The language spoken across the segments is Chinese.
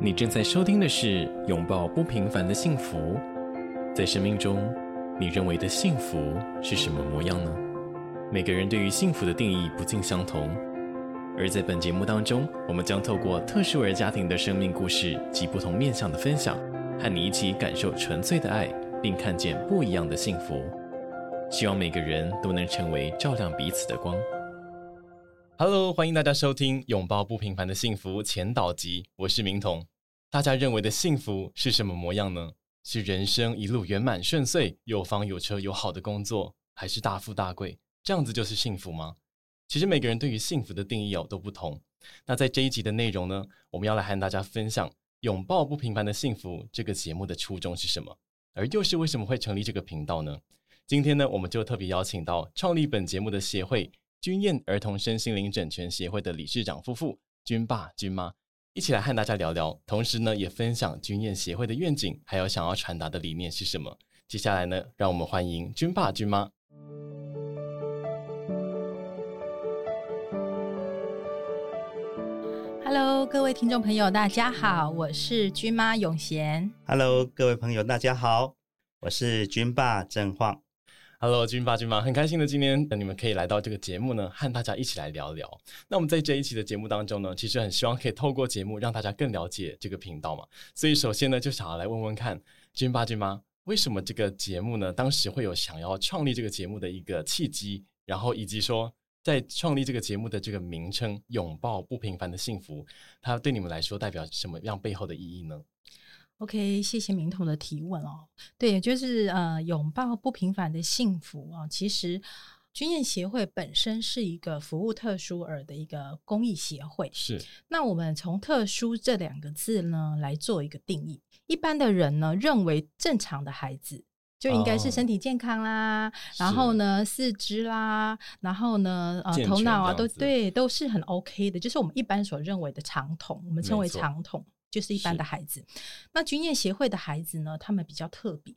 你正在收听的是《拥抱不平凡的幸福》。在生命中，你认为的幸福是什么模样呢？每个人对于幸福的定义不尽相同，而在本节目当中，我们将透过特殊儿家庭的生命故事及不同面向的分享，和你一起感受纯粹的爱，并看见不一样的幸福。希望每个人都能成为照亮彼此的光。Hello， 欢迎大家收听《拥抱不平凡的幸福》前导集，我是明彤。大家认为的幸福是什么模样呢？是人生一路圆满顺遂，有房有车有好的工作，还是大富大贵？这样子就是幸福吗？其实每个人对于幸福的定义都不同。那在这一集的内容呢，我们要来和大家分享《拥抱不平凡的幸福》这个节目的初衷是什么，而又是为什么会成立这个频道呢？今天呢，我们就特别邀请到创立本节目的协会钧燕儿童身心灵整全协会的理事长夫妇钧爸钧妈，一起来和大家聊聊，同时呢也分享钧燕协会的愿景，还有想要传达的理念是什么。接下来呢，让我们欢迎钧爸钧妈。Hello， 各位听众朋友，大家好，我是钧妈永贤。Hello， 各位朋友，大家好，我是钧爸郑晃。Hello， 钧爸钧妈，很开心的今天你们可以来到这个节目呢，和大家一起来聊聊。那我们在这一期的节目当中呢，其实很希望可以透过节目让大家更了解这个频道嘛。所以首先呢，就想要来问问看钧爸钧妈，为什么这个节目呢，当时会有想要创立这个节目的一个契机，然后以及说在创立这个节目的这个名称《拥抱不平凡的幸福》，它对你们来说代表什么样背后的意义呢？OK， 谢谢明彤的提问哦。对，就是拥抱不平凡的幸福哦。其实钧燕协会本身是一个服务特殊儿的一个公益协会，是。那我们从特殊这两个字呢来做一个定义。一般的人呢认为正常的孩子就应该是身体健康啦，然后呢四肢啦，然后呢头脑啊都是很 OK 的，就是我们一般所认为的常童，我们称为常童。就是一般的孩子，那钧燕协会的孩子呢，他们比较特别，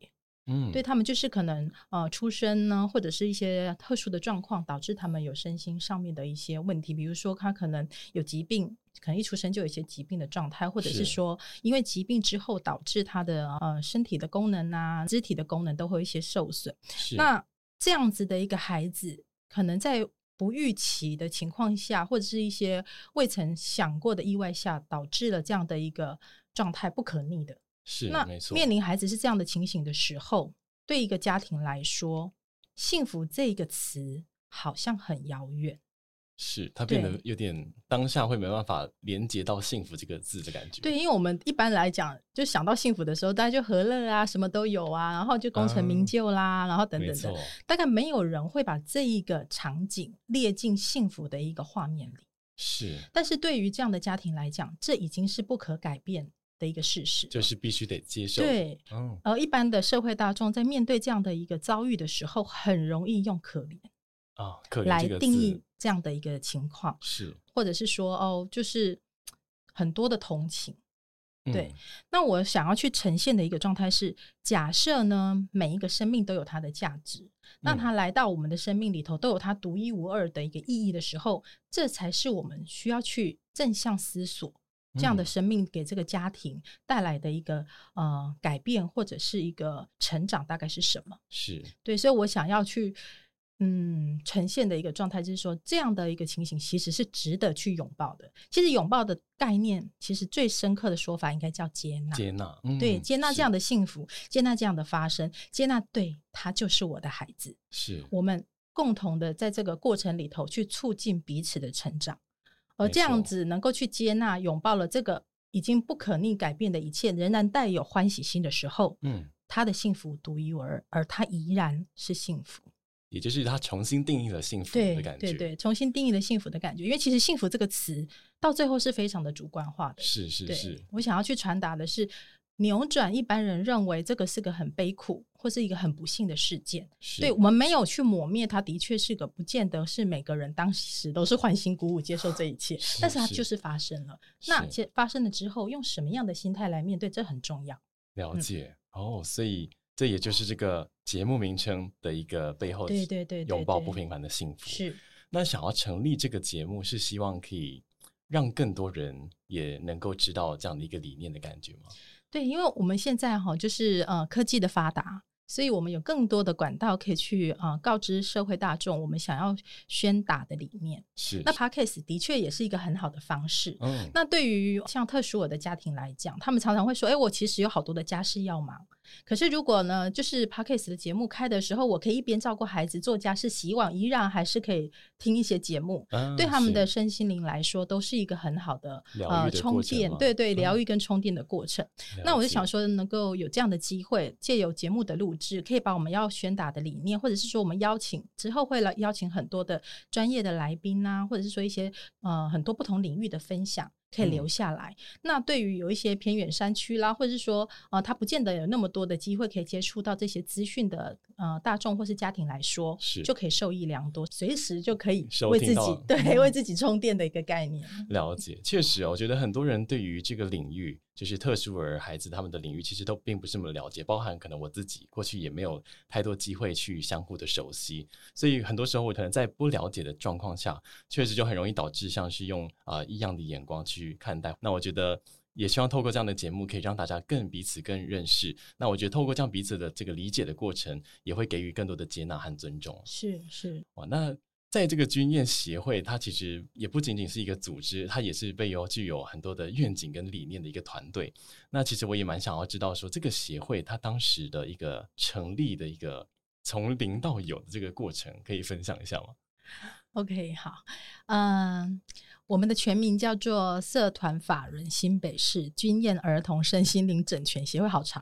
对，他们就是可能出生呢，或者是一些特殊的状况，导致他们有身心上面的一些问题，比如说他可能有疾病，可能一出生就有一些疾病的状态，或者是说因为疾病之后导致他的身体的功能啊、肢体的功能都会有一些受损。那这样子的一个孩子，可能在不预期的情况下，或者是一些未曾想过的意外下，导致了这样的一个状态不可逆的。是，那没错。面临孩子是这样的情形的时候，对一个家庭来说，幸福这个词好像很遥远。是，它变得有点当下会没办法连接到幸福这个字的感觉。对，因为我们一般来讲就想到幸福的时候，大家就和乐啊，什么都有啊，然后就功成名就啦，然后等等的，大概没有人会把这一个场景列进幸福的一个画面里。是，但是对于这样的家庭来讲，这已经是不可改变的一个事实，就是必须得接受。对，一般的社会大众在面对这样的一个遭遇的时候，很容易用可怜可怜这个字来定义这样的一个情况，是，或者是说就是很多的同情。对，那我想要去呈现的一个状态是，假设呢每一个生命都有它的价值，那它来到我们的生命里头都有它独一无二的一个意义的时候，这才是我们需要去正向思索这样的生命给这个家庭带来的一个改变或者是一个成长大概是什么。是，对，所以我想要去呈现的一个状态就是说，这样的一个情形其实是值得去拥抱的。其实拥抱的概念，其实最深刻的说法应该叫接纳。接纳，对，接纳这样的幸福，接纳这样的发生，接纳对他就是我的孩子。是，我们共同的在这个过程里头去促进彼此的成长，而这样子能够去接纳、拥抱了这个已经不可逆改变的一切，仍然带有欢喜心的时候，他的幸福独一无二，而他依然是幸福。也就是他重新定义了幸福的感觉。对对对，重新定义了幸福的感觉。因为其实幸福这个词到最后是非常的主观化的。是是是。我想要去传达的是，扭转一般人认为这个是个很悲苦或是一个很不幸的事件。对，我们没有去抹灭它，的确是个不见得是每个人当时都是欢欣鼓舞接受这一切，但是它就是发生了。那发生了之后用什么样的心态来面对，这很重要。了解。所以这也就是这个节目名称的一个背后，拥抱不平凡的幸福。是，那想要成立这个节目，是希望可以让更多人也能够知道这样的一个理念的感觉吗？对，因为我们现在就是科技的发达，所以我们有更多的管道可以去告知社会大众我们想要宣达的理念。是，那 Podcast 的确也是一个很好的方式。那对于像特殊儿的家庭来讲，他们常常会说我其实有好多的家事要忙，可是如果呢就是 Podcast 的节目开的时候，我可以一边照顾孩子做家事洗碗依然还是可以听一些节目，对他们的身心灵来说都是一个很好的充电，对对，疗愈跟充电的过程。那我就想说能够有这样的机会，借由节目的录制可以把我们要宣达的理念，或者是说我们邀请之后会来邀请很多的专业的来宾啊，或者是说一些很多不同领域的分享可以留下来。那对于有一些偏远山区啦，或者是说他不见得有那么多的机会可以接触到这些资讯的大众或是家庭来说，就可以受益良多，随时就可以为自己为自己充电的一个概念。了解，确实我觉得很多人对于这个领域，就是特殊儿孩子他们的领域其实都并不是那么了解，包含可能我自己过去也没有太多机会去相互的熟悉，所以很多时候我可能在不了解的状况下，确实就很容易导致像是用异样的眼光去看待。那我觉得也希望透过这样的节目可以让大家更彼此更认识，那我觉得透过这样彼此的这个理解的过程，也会给予更多的接纳和尊重。是是。哇，那在这个军燕协会，它其实也不仅仅是一个组织，它也是具有很多的愿景跟理念的一个团队。那其实我也蛮想要知道说，这个协会它当时的一个成立的一个从零到有的这个过程，可以分享一下吗？ OK， 好，我们的全名叫做社团法人新北市军燕儿童身心灵整全协会，好长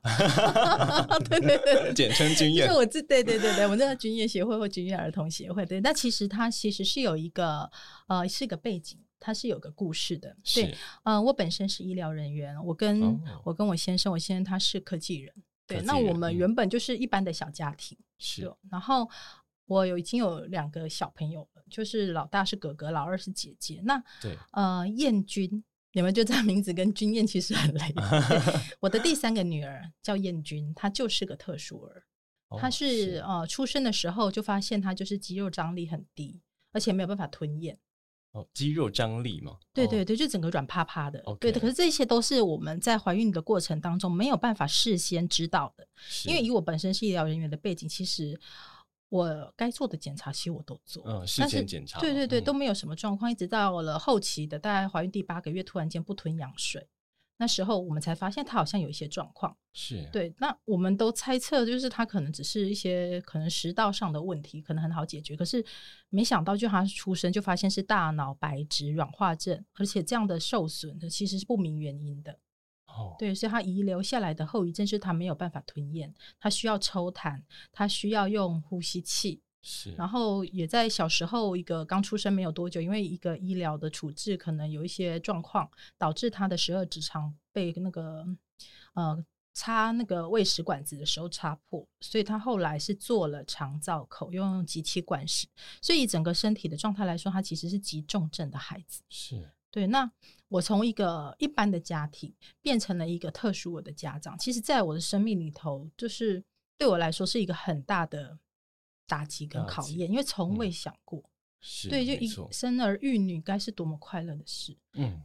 对对对，简称军燕，对对对对，我们叫军燕协会或军燕儿童协会。对，那其实它其实是有一个是一个背景，它是有个故事的。对，我本身是医疗人员，我跟我先生他是科技人。对，那我们原本就是一般的小家庭，是，然后我已经有两个小朋友了，就是老大是哥哥，老二是姐姐。那燕君，你们就这名字跟君燕其实很雷我的第三个女儿叫燕君，她就是个特殊儿。她是出生的时候就发现她就是肌肉张力很低，而且没有办法吞咽。肌肉张力吗？对对对，就整个软趴趴的。对，可是这些都是我们在怀孕的过程当中没有办法事先知道的，因为以我本身是医疗人员的背景，其实我该做的检查其实我都做，事前检查，对对对，都没有什么状况，一直到了后期的大概怀孕第8个月，突然间不吞羊水，那时候我们才发现他好像有一些状况。是，对，那我们都猜测就是他可能只是一些可能食道上的问题，可能很好解决，可是没想到就他出生就发现是大脑白质软化症，而且这样的受损其实是不明原因的。对，所以他遗留下来的后遗症是他没有办法吞咽，他需要抽痰，他需要用呼吸器。是，然后也在小时候一个刚出生没有多久，因为一个医疗的处置可能有一些状况，导致他的十二指肠被那个插那个喂食管子的时候插破，所以他后来是做了肠造口，用机器灌食，所以整个身体的状态来说，他其实是极重症的孩子。是，对，那我从一个一般的家庭变成了一个特殊我的家长，其实在我的生命里头，就是对我来说是一个很大的打击跟考验，因为从未想过。对，就生儿育女该是多么快乐的事，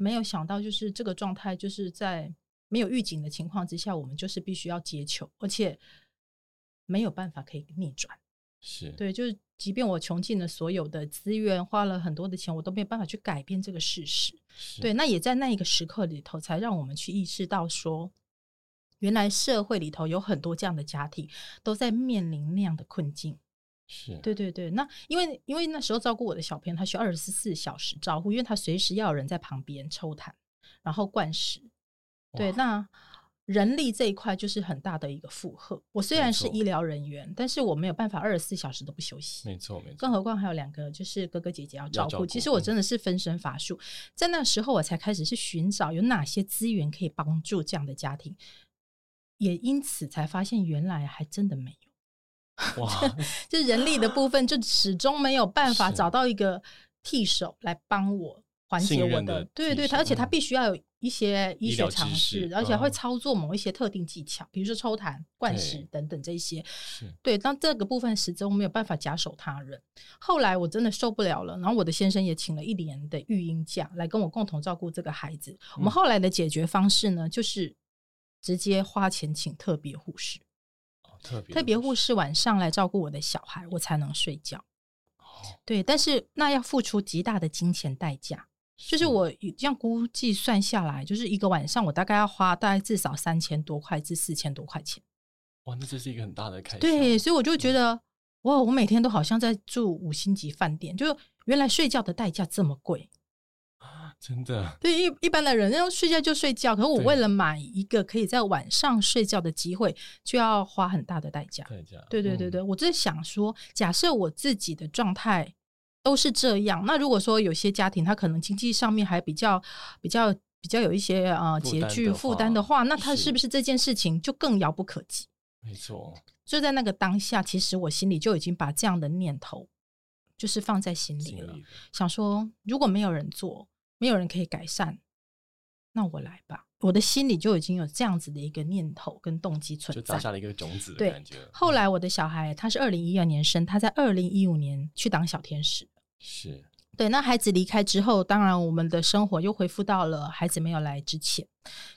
没有想到就是这个状态，就是在没有预警的情况之下，我们就是必须要接球，而且没有办法可以逆转。是，对，就是即便我穷尽了所有的资源，花了很多的钱，我都没有办法去改变这个事实。对，那也在那一个时刻里头，才让我们去意识到说，原来社会里头有很多这样的家庭都在面临那样的困境。是，对对对，那因为那时候照顾我的小朋友，他需要24小时照顾，因为他随时要有人在旁边抽痰，然后灌食。对，那人力这一块就是很大的一个负荷。我虽然是医疗人员，但是我没有办法24小时都不休息。没错没错。更何况还有2个就是哥哥姐姐要照顾。其实我真的是分身乏术，在那时候我才开始去寻找有哪些资源可以帮助这样的家庭，也因此才发现原来还真的没有。哇，就是人力的部分就始终没有办法找到一个替手来帮我缓解我的对对，而且他必须要有一些医学常识，而且会操作某一些特定技巧，比如说抽痰、灌食等等这些。对，但这个部分始终没有办法假手他人。后来我真的受不了了，然后我的先生也请了1年的育婴假来跟我共同照顾这个孩子。我们后来的解决方式呢，就是直接花钱请特别护士。特别护士晚上来照顾我的小孩，我才能睡觉。对，但是那要付出极大的金钱代价，就是我这样估计算下来，就是一个晚上我大概要花大概至少3000多块至4000多块钱。哇，那这是一个很大的开销。对，所以我就觉得哇，我每天都好像在住5星级饭店，就原来睡觉的代价这么贵。真的，对一般的人要睡觉就睡觉，可是我为了买一个可以在晚上睡觉的机会，就要花很大的代价。对对对对，我就想说，假设我自己的状态都是这样，那如果说有些家庭他可能经济上面还比较有一些拮据负担的话，那他是不是这件事情就更遥不可及？没错，就在那个当下，其实我心里就已经把这样的念头就是放在心里了，想说如果没有人做。没有人可以改善，那我来吧。我的心里就已经有这样子的一个念头跟动机存在，就扎下了一个种子的感觉。对，后来我的小孩他是2012年生，他在2015年去当小天使。是，对。那孩子离开之后，当然我们的生活又恢复到了孩子没有来之前。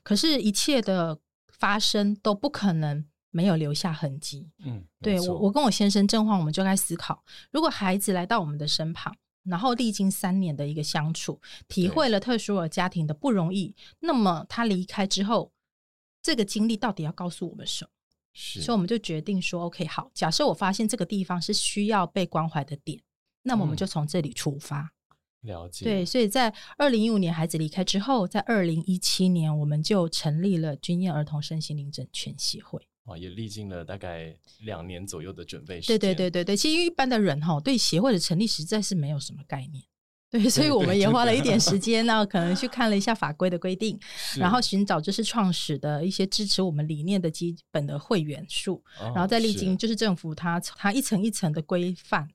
可是，一切的发生都不可能没有留下痕迹。嗯，对我跟我先生郑焕，我们就该思考，如果孩子来到我们的身旁。然后历经3年的一个相处，体会了特殊儿家庭的不容易，那么他离开之后，这个经历到底要告诉我们什么？所以我们就决定说 OK 好，假设我发现这个地方是需要被关怀的点，那么我们就从这里出发。了解。对，所以在2015年孩子离开之后，在2017年我们就成立了钧硯儿童身心灵整全协会。也历经了大概2年左右的准备时间。对对对对，其实一般的人对协会的成立实在是没有什么概念。对，所以我们也花了一点时间呢，可能去看了一下法规的规定，然后寻找就是创始的一些支持我们理念的基本的会员数，然后再历经就是政府它一层一层的规范。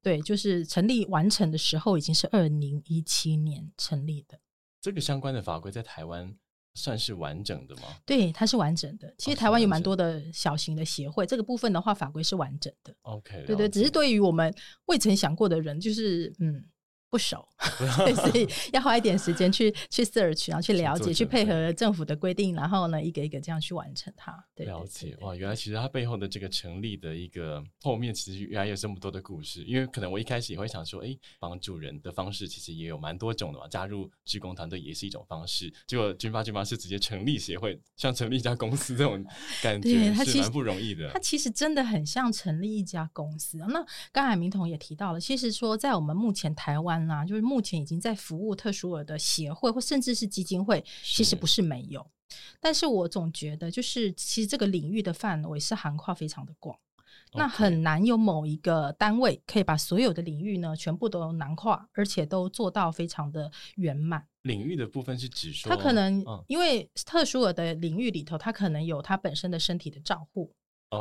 对，就是成立完成的时候已经是2017年成立的。这个相关的法规在台湾算是完整的吗？对，它是完整的。其实台湾有蛮多的小型的协会，这个部分的话法规是完整的。 OK， 对对，只是对于我们未曾想过的人就是不熟所以要花一点时间去 search， 然后去了解，去配合政府的规定，然后呢一个一个这样去完成它。对对对对，了解。哇，原来其实它背后的这个成立的一个后面其实原来有这么多的故事。因为可能我一开始也会想说帮助人的方式其实也有蛮多种的嘛，加入志工团队也是一种方式，结果钧爸是直接成立协会，像成立一家公司这种感觉是蛮不容易的。它其实真的很像成立一家公司。那刚才明彤也提到了，其实说在我们目前台湾就是目前已经在服务特殊儿的协会或甚至是基金会其实不是没有，但是我总觉得就是其实这个领域的范围是涵跨非常的广，那很难有某一个单位可以把所有的领域呢全部都囊括，而且都做到非常的圆满。领域的部分是指说它可能因为特殊儿的领域里头，它可能有它本身的身体的照护、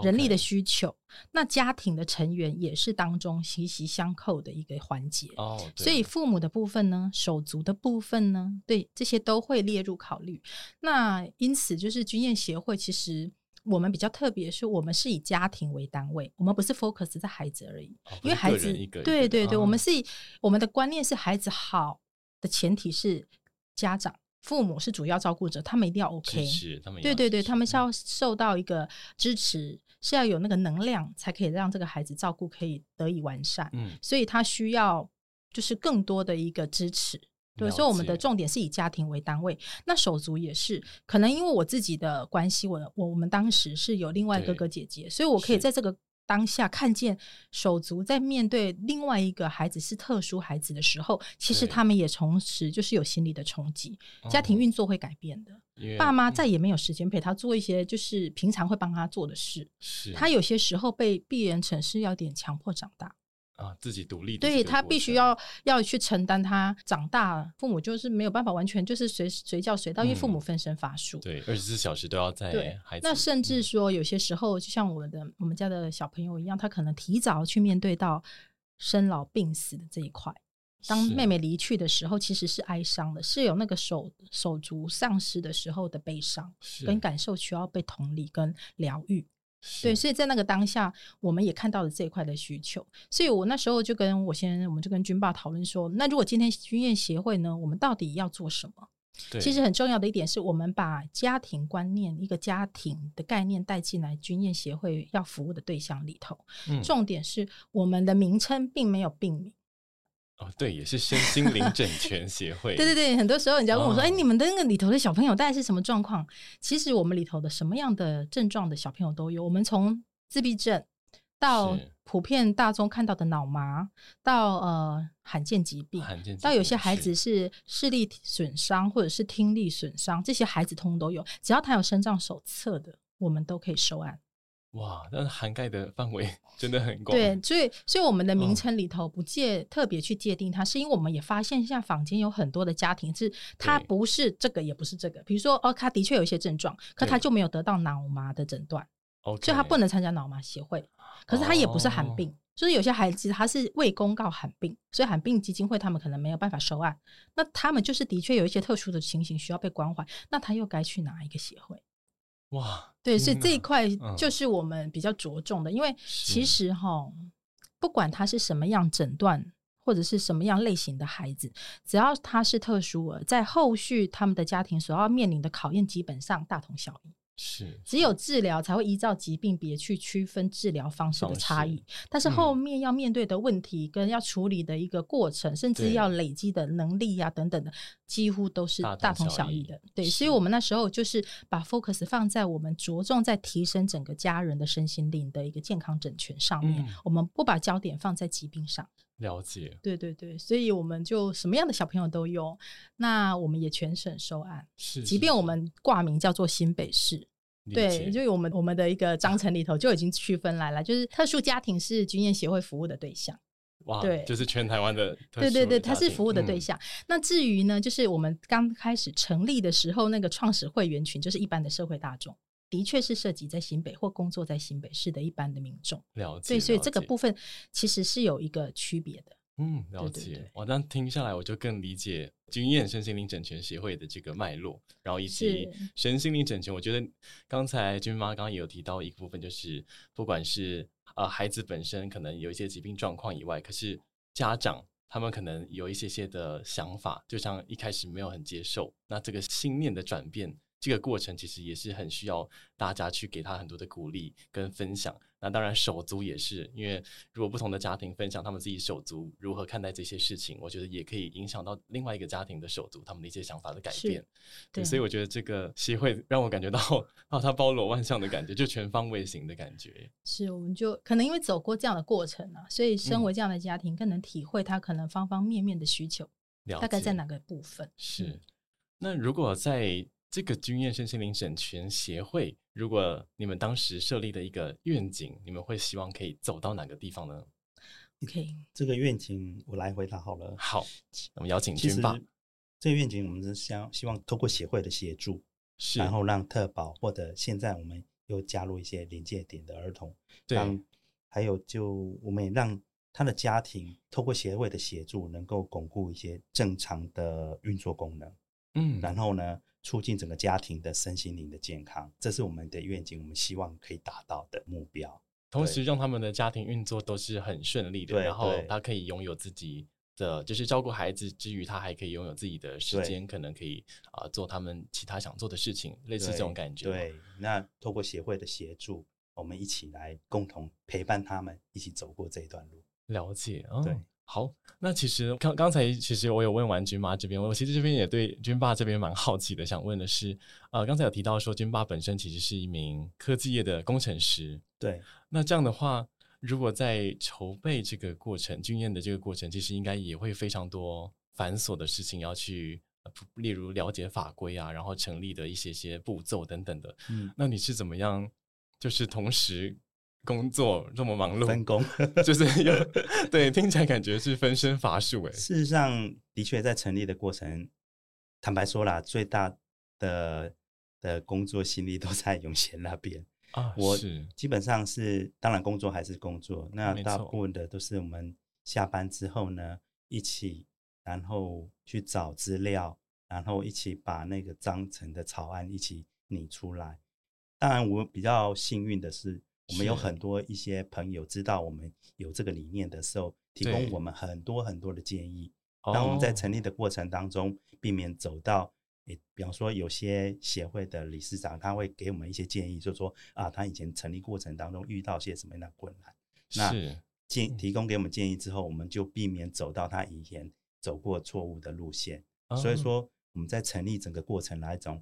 人力的需求，那家庭的成员也是当中息息相扣的一个环节。所以父母的部分呢，手足的部分呢，对，这些都会列入考虑。那因此就是钧硯协会其实我们比较特别是我们是以家庭为单位，我们不是 focus 在孩子而已。因为孩子一个对对对，我们是以我们的观念是孩子好的前提是家长父母是主要照顾者，他们一定要 OK， 对对对，他们是要受到一个支持，是要有那个能量才可以让这个孩子照顾可以得以完善。所以他需要就是更多的一个支持。对，所以我们的重点是以家庭为单位。那手足也是，可能因为我自己的关系，我们当时是有另外哥哥姐姐，所以我可以在这个当下看见手足在面对另外一个孩子是特殊孩子的时候，其实他们也同时就是有心理的冲击，家庭运作会改变的。爸妈再也没有时间陪他做一些就是平常会帮他做的事，他有些时候被必然成是要点强迫长大自己独立的，对，他必须要去承担他长大，父母就是没有办法完全就是随叫随到，因为父母分身乏术。对，24小时都要在孩子。那甚至说有些时候就像我们家的小朋友一样，他可能提早去面对到生老病死的这一块。当妹妹离去的时候其实是哀伤的，是有那个手足丧失的时候的悲伤跟感受需要被同理跟疗愈。对，所以在那个当下我们也看到了这一块的需求，所以我那时候就跟我先生，我们就跟君爸讨论说，那如果今天军宴协会呢，我们到底要做什么？其实很重要的一点是我们把家庭观念，一个家庭的概念带进来军宴协会要服务的对象里头，重点是我们的名称并没有并名。哦，对，也是身心灵整全协会。对对对，很多时候人家问我说，你们的那个里头的小朋友大概是什么状况？其实我们里头的什么样的症状的小朋友都有，我们从自闭症到普遍大众看到的脑麻，到罕见疾病，到有些孩子是视力损伤或者是听力损伤，这些孩子通都有，只要他有身障手册的我们都可以收案。哇，那涵盖的范围真的很广。对，所以我们的名称里头不特别去界定它，是因为我们也发现现在坊间有很多的家庭是它不是这个也不是这个，比如说他的确有一些症状，可他就没有得到脑麻的诊断，所以他不能参加脑麻协会，可是他也不是罕病，就是有些孩子他是未公告罕病，所以罕病基金会他们可能没有办法收案，那他们就是的确有一些特殊的情形需要被关怀，那他又该去哪一个协会？哇，对，所以这一块就是我们比较着重的，因为其实不管他是什么样诊断或者是什么样类型的孩子，只要他是特殊儿，在后续他们的家庭所要面临的考验基本上大同小异。是，只有治疗才会依照疾病别去区分治疗方式的差异，但是后面要面对的问题跟要处理的一个过程，甚至要累积的能力啊等等的，几乎都是大同小异的。对，所以我们那时候就是把 focus 放在我们着重在提升整个家人的身心灵的一个健康整全上面，我们不把焦点放在疾病上。了解，对对对，所以我们就什么样的小朋友都有，那我们也全省收案，是，即便我们挂名叫做新北市，对，就我们的一个章程里头就已经区分来了，就是特殊家庭是军宴协会服务的对象。哇，对，就是全台湾的特殊的，对对对，它是服务的对象。那至于呢，就是我们刚开始成立的时候，那个创始会员群就是一般的社会大众。的确是涉及在新北或工作在新北市的一般的民众，了解，对，所以这个部分其实是有一个区别的。了解，对对对，哇，这样听下来我就更理解军宴身心灵整全协会的这个脉络，然后以及身心灵整全，我觉得刚才君妈刚刚也有提到一个部分，就是不管是孩子本身可能有一些疾病状况以外，可是家长他们可能有一些些的想法，就像一开始没有很接受，那这个信念的转变这个过程其实也是很需要大家去给他很多的鼓励跟分享。那当然手足也是，因为如果不同的家庭分享他们自己手足如何看待这些事情，我觉得也可以影响到另外一个家庭的手足他们的一些想法的改变。对，所以我觉得这个协会让我感觉到它包罗万象的感觉，就全方位型的感觉。是，我们就可能因为走过这样的过程啊，所以身为这样的家庭更能体会他可能方方面面的需求大概在哪个部分。是，那如果在这个军宴身心灵整全协会，如果你们当时设立的一个愿景，你们会希望可以走到哪个地方呢？ OK， 这个愿景我来回答好了。好，我们邀请君爸。这个愿景我们是希望透过协会的协助，然后让特保或者现在我们又加入一些临界点的儿童，对，还有就我们也让他的家庭透过协会的协助能够巩固一些正常的运作功能。然后呢，促进整个家庭的身心灵的健康，这是我们的愿景，我们希望可以达到的目标。同时让他们的家庭运作都是很顺利的，然后他可以拥有自己的，就是照顾孩子之余他还可以拥有自己的时间，可能可以做他们其他想做的事情，类似这种感觉。对，那透过协会的协助，我们一起来共同陪伴他们一起走过这一段路。了解，对。好，那其实刚才其实我有问完君妈这边，我其实这边也对君爸这边蛮好奇的，想问的是刚才有提到说君爸本身其实是一名科技业的工程师。对，那这样的话如果在筹备这个过程，军宴的这个过程，其实应该也会非常多繁琐的事情要去，例如了解法规啊，然后成立的一些步骤等等的。那你是怎么样就是同时工作这么忙碌，分工就是有对，听起来感觉是分身乏术。事实上的确在成立的过程，坦白说啦，最大的工作心力都在永贤那边啊。我基本上是，当然工作还是工作，那大部分的都是我们下班之后呢一起然后去找资料，然后一起把那个章程的草案一起拟出来。当然我比较幸运的是，我们有很多一些朋友知道我们有这个理念的时候，提供我们很多很多的建议，让我们在成立的过程当中避免走到比方说有些协会的理事长他会给我们一些建议，就说啊，他以前成立过程当中遇到些什么样的困难，那提供给我们建议之后，我们就避免走到他以前走过错误的路线。所以说我们在成立整个过程来讲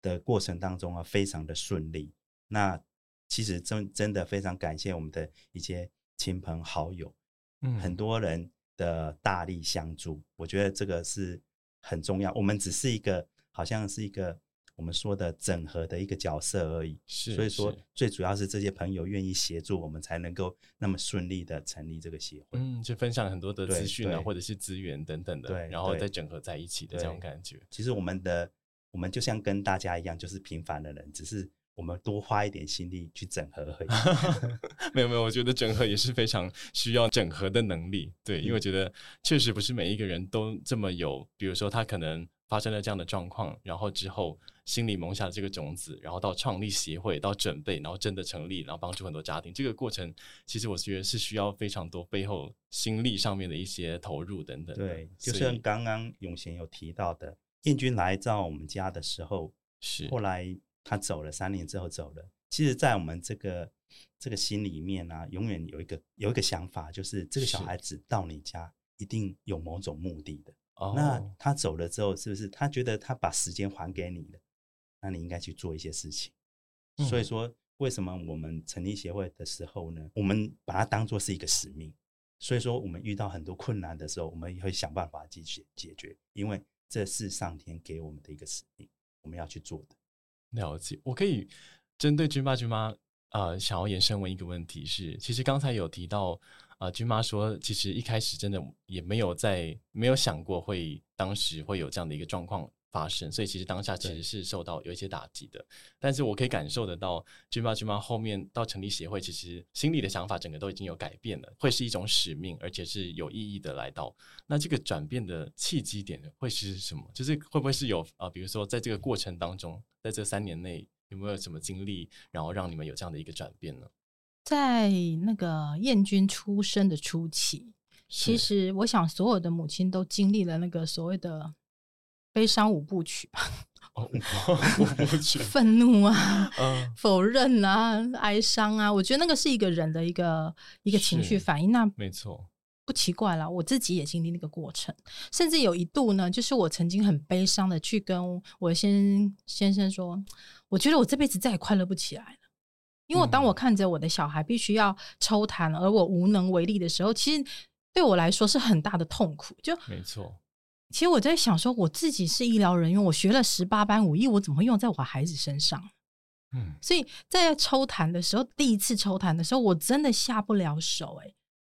的过程当中非常的顺利。那其实真的非常感谢我们的一些亲朋好友，很多人的大力相助，我觉得这个是很重要。我们只是一个好像是一个我们说的整合的一个角色而已，所以说最主要是这些朋友愿意协助我们，才能够那么顺利的成立这个协会。就分享很多的资讯啊，或者是资源等等的，然后再整合在一起的这种感觉。其实我们就像跟大家一样，就是平凡的人，只是我们多花一点心力去整合而已。没有，我觉得整合也是非常需要整合的能力。对，因为我觉得确实不是每一个人都这么有，比如说他可能发生了这样的状况，然后之后心里萌下这个种子，然后到创立协会，到准备，然后真的成立，然后帮助很多家庭。这个过程其实我觉得是需要非常多背后心力上面的一些投入等等。对，就像刚刚永贤有提到的，燕君来到我们家的时候，是后来他走了3年之后走了。其实在我们这个心里面啊，永远有一个想法，就是这个小孩子到你家一定有某种目的的。那他走了之后，是不是他觉得他把时间还给你了，那你应该去做一些事情。所以说为什么我们成立协会的时候呢，我们把它当作是一个使命。所以说我们遇到很多困难的时候，我们会想办法去解决，因为这是上天给我们的一个使命，我们要去做的。了解，我可以针对君爸君妈想要延伸问一个问题是，其实刚才有提到君妈说其实一开始真的也没有想过会当时会有这样的一个状况发生，所以其实当下其实是受到有一些打击的。但是我可以感受得到君爸君妈后面到成立协会，其实心里的想法整个都已经有改变了，会是一种使命，而且是有意义的来到。那这个转变的契机点会是什么？就是会不会是有比如说在这个过程当中，在这3年内有没有什么经历，然后让你们有这样的一个转变呢？在那个燕君出生的初期，其实我想所有的母亲都经历了那个所谓的悲伤5部曲吧。愤怒啊，否认啊，哀伤啊，我觉得那个是一个人的一个情绪反应。那没错，不奇怪啦，我自己也经历那个过程。甚至有一度呢，就是我曾经很悲伤的去跟我先生说，我觉得我这辈子再也快乐不起来了。因为当我看着我的小孩必须要抽痰，而我无能为力的时候，其实对我来说是很大的痛苦。就没错，其实我在想说，我自己是医疗人员，我学了18般武艺，我怎么会用在我孩子身上？所以在抽痰的时候，第一次抽痰的时候，我真的下不了手。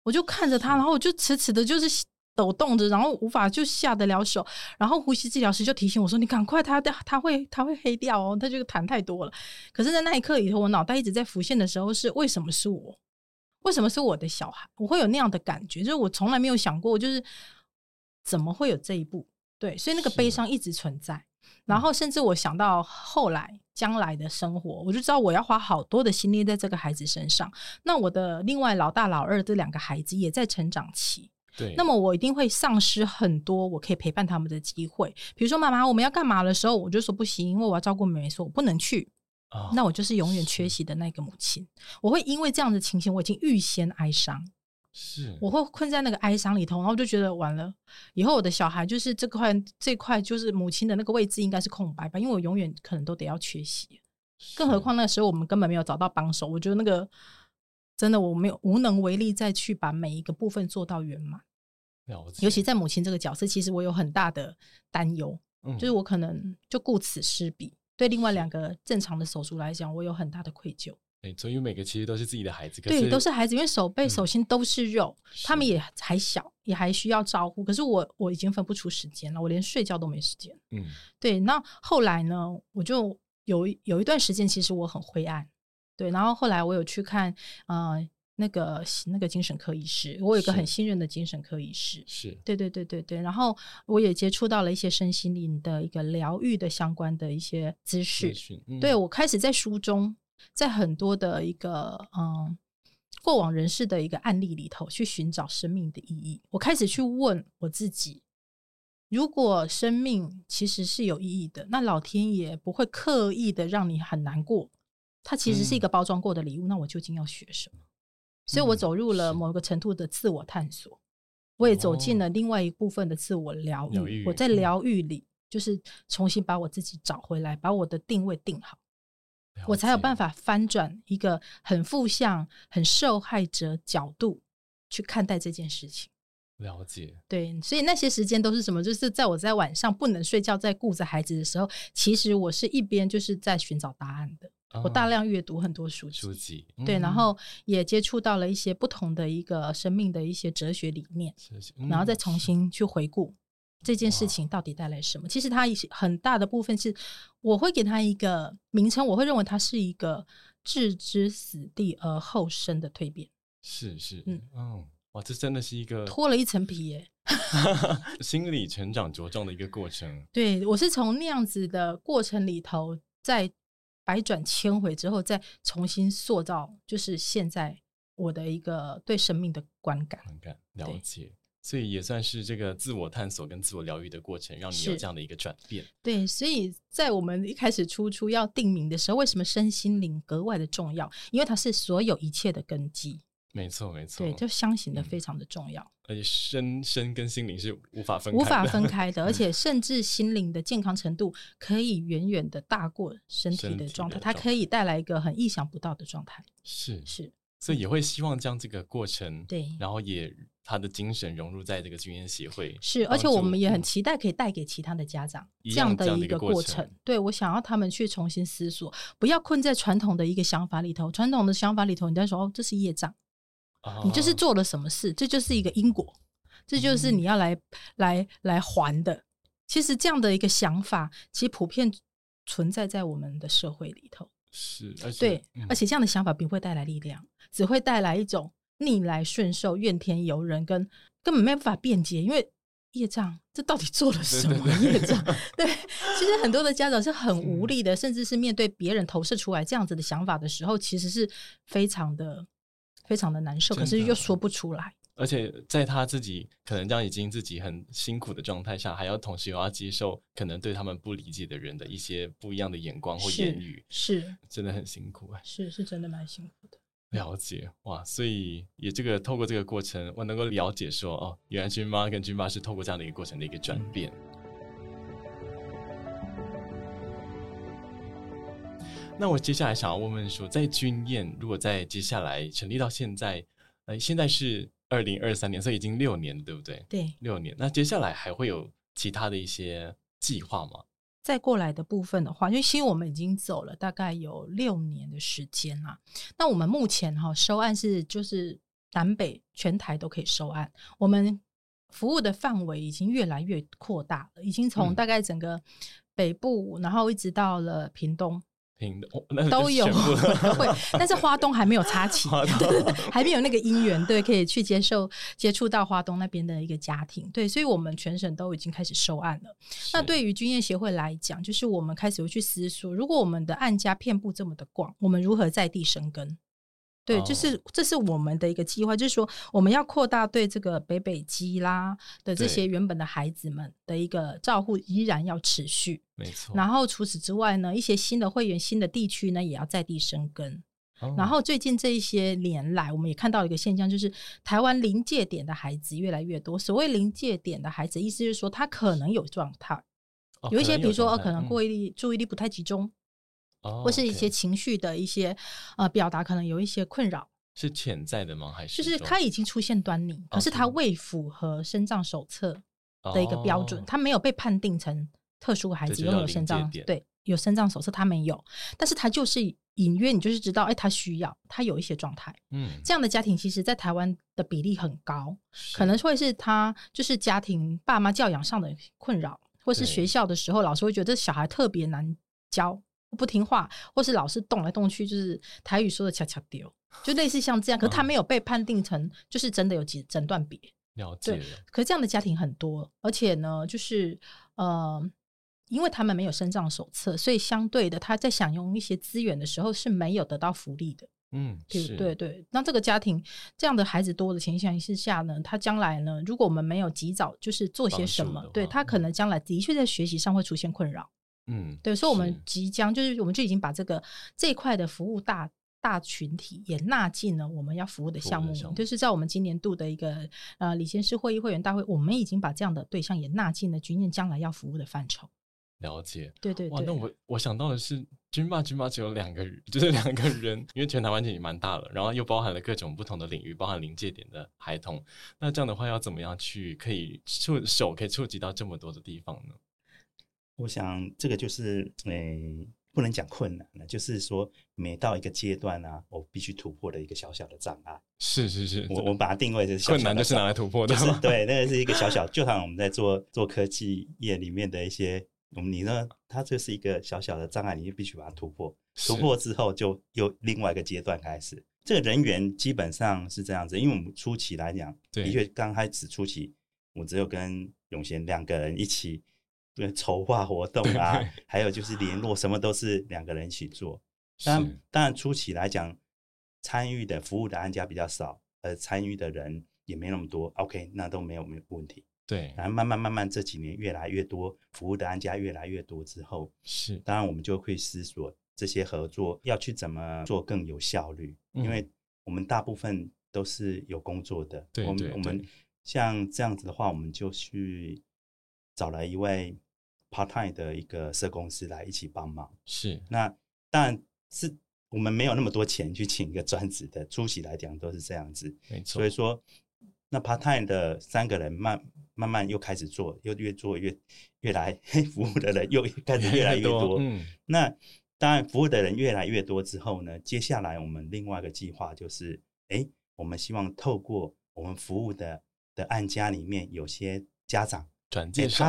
我就看着他，然后我就迟迟的就是抖动着，然后无法就下得了手。然后呼吸治疗师就提醒我说，你赶快，他会黑掉哦，他就痰太多了。可是在那一刻里头，我脑袋一直在浮现的时候是，为什么是我？为什么是我的小孩？我会有那样的感觉，就是我从来没有想过，就是怎么会有这一步。对，所以那个悲伤一直存在。然后甚至我想到后来将来的生活，我就知道我要花好多的心力在这个孩子身上。那我的另外老大老二这2个孩子也在成长期，对，那么我一定会丧失很多我可以陪伴他们的机会。比如说妈妈我们要干嘛的时候，我就说不行，因为我要照顾妹妹，说我不能去。那我就是永远缺席的那个母亲。我会因为这样的情形，我已经预先哀伤，是我会困在那个哀伤里头。然后就觉得完了，以后我的小孩就是这块就是母亲的那个位置应该是空白吧，因为我永远可能都得要缺席。更何况那时候我们根本没有找到帮手，我觉得那个真的我没有无能为力再去把每一个部分做到圆满。尤其在母亲这个角色，其实我有很大的担忧，就是我可能就顾此失彼，对另外2个正常的手足来讲，我有很大的愧疚。所以每个其实都是自己的孩子，可是对，都是孩子，因为手背手心都是肉，他们也还小，也还需要照顾。可是我已经分不出时间了，我连睡觉都没时间。对。那后来呢，我就有一段时间其实我很灰暗。对，然后后来我有去看那个精神科医师，我有一个很信任的精神科医师，是，对对对对对。然后我也接触到了一些身心灵的一个疗愈的相关的一些资讯，对，我开始在书中，在很多的一个过往人士的一个案例里头去寻找生命的意义。我开始去问我自己，如果生命其实是有意义的，那老天爷不会刻意的让你很难过，它其实是一个包装过的礼物，那我究竟要学什么？所以我走入了某个程度的自我探索，我也走进了另外一部分的自我疗愈。我在疗愈里就是重新把我自己找回来，把我的定位定好，我才有办法翻转一个很负向很受害者角度去看待这件事情。了解，对。所以那些时间都是什么，就是在晚上不能睡觉，在顾着孩子的时候，其实我是一边就是在寻找答案的。我大量阅读很多书籍、对，然后也接触到了一些不同的一个生命的一些哲学理念，然后再重新去回顾这件事情到底带来什么。其实它很大的部分是，我会给它一个名称，我会认为它是一个置之死地而后生的蜕变。是是，哇，这真的是一个脱了一层皮耶心理成长茁壮的一个过程。对，我是从那样子的过程里头，在百转千回之后，再重新塑造就是现在我的一个对生命的观感。了解。所以也算是这个自我探索跟自我疗愈的过程，让你有这样的一个转变。对，所以在我们一开始初要定名的时候，为什么身心灵格外的重要？因为它是所有一切的根基。没错没错，对，就相形的非常的重要，而且身跟心灵是无法分开的，而且甚至心灵的健康程度可以远远的大过身体的状态，它可以带来一个很意想不到的状态。是，所以也会希望将这个过程，对，然后也他的精神融入在这个军人协会。是，而且我们也很期待可以带给其他的家长这样的一个过程。对，我想要他们去重新思索，不要困在传统的一个想法里头。传统的想法里头，你在说这是业障，你就是做了什么事，这就是一个因果，这就是你要来还的。其实这样的一个想法其实普遍存在在我们的社会里头。是，而且这样的想法并不会带来力量，只会带来一种逆来顺受、怨天尤人，跟根本没办法辩解。因为业障，这到底做了什么业障？对，其实很多的家长是很无力的，甚至是面对别人投射出来这样子的想法的时候，其实是非常的难受，可是又说不出来。而且在他自己可能这样已经自己很辛苦的状态下，还要同时又要接受可能对他们不理解的人的一些不一样的眼光或言语，是真的很辛苦。是真的蛮辛苦的。了解。哇，所以也透过这个过程，我能够了解说，原来军妈跟军爸是透过这样的一个过程的一个转变。那我接下来想要问问说，在军宴如果在接下来成立到现在，现在是2023年，所以已经6年了，对不对？对，6年。那接下来还会有其他的一些计划吗？再过来的部分的话，因为其实我们已经走了大概有6年的时间了。那我们目前收案是就是南北全台都可以收案，我们服务的范围已经越来越扩大了，已经从大概整个北部，然后一直到了屏东都有会，但是花东还没有插旗还没有那个因缘，对，可以去接触到花东那边的一个家庭。对，所以我们全省都已经开始收案了。那对于军业协会来讲，就是我们开始会去思索，如果我们的案家遍布这么的广，我们如何在地生根。对，就是这是我们的一个计划，就是说我们要扩大对这个北基啦的这些原本的孩子们的一个照顾，依然要持续，没错。然后除此之外呢，一些新的会员、新的地区呢，也要在地生根。然后最近这一些年来，我们也看到一个现象，就是台湾临界点的孩子越来越多。所谓临界点的孩子，意思就是说他可能有状态，有一些比如说可能注意力不太集中，或是一些情绪的一些表达可能有一些困扰。是潜在的吗？还是就是他已经出现端倪，可是他未符合身障手册的一个标准，他没有被判定成特殊孩子拥有身障，对，有身障手册他没有，但是他就是隐约你就是知道，他需要，他有一些状态。这样的家庭其实在台湾的比例很高，可能会是他就是家庭爸妈教养上的困扰，或是学校的时候老师会觉得小孩特别难教，不听话，或是老是动来动去，就是台语说的恰恰丢就类似像这样，可是他没有被判定成就是真的有诊断别。了解了。可是这样的家庭很多，而且呢就是因为他们没有身障手册，所以相对的他在享用一些资源的时候是没有得到福利的。嗯，是，对对。那这个家庭这样的孩子多的情形之下呢，他将来呢，如果我们没有及早就是做些什么，对，他可能将来的确在学习上会出现困扰。嗯，对，所以我们即将就是我们就已经把这一块的服务大群体也纳进了我们要服务的项目，就是在我们今年度的一个理监事会议会员大会，我们已经把这样的对象也纳进了军健将来要服务的范畴。了解，对对对。哇，那我想到的是军霸只有两个人，因为全台湾也蛮大了，然后又包含了各种不同的领域，包含临界点的孩童，那这样的话要怎么样去可以触及到这么多的地方呢？我想这个就是不能讲困难了，就是说每到一个阶段啊，我必须突破的一个小小的障碍。是是是，我把它定位是小小的困难，就是拿来突破的、就是、对，那个是一个小就像我们在做科技业里面的一些你呢，它就是一个小小的障碍，你就必须把它突破。突破之后就有另外一个阶段开始。这个人员基本上是这样子，因为我们初期来讲，的确刚开始初期，我只有跟永贤两个人一起筹划活动啊，对对，还有就是联络，什么都是两个人一起做。当然初期来讲，参与的服务的案家比较少，参与的人也没那么多。OK， 那都没有问题。对，然后慢慢这几年越来越多服务的案家越来越多之后，是，当然我们就会思索这些合作要去怎么做更有效率，因为我们大部分都是有工作的，对对对，我们像这样子的话，我们就去找了一位 part time 的一个社工师来一起帮忙。是，那当然是我们没有那么多钱去请一个专职的，初期来讲都是这样子，没错。所以说，那 part time 的三个人慢慢又开始做，又越做越来服务的人又开始越来越多。那当然服务的人越来越多之后呢，接下来我们另外一个计划就是我们希望透过我们服务的案家里面有些家长转介绍，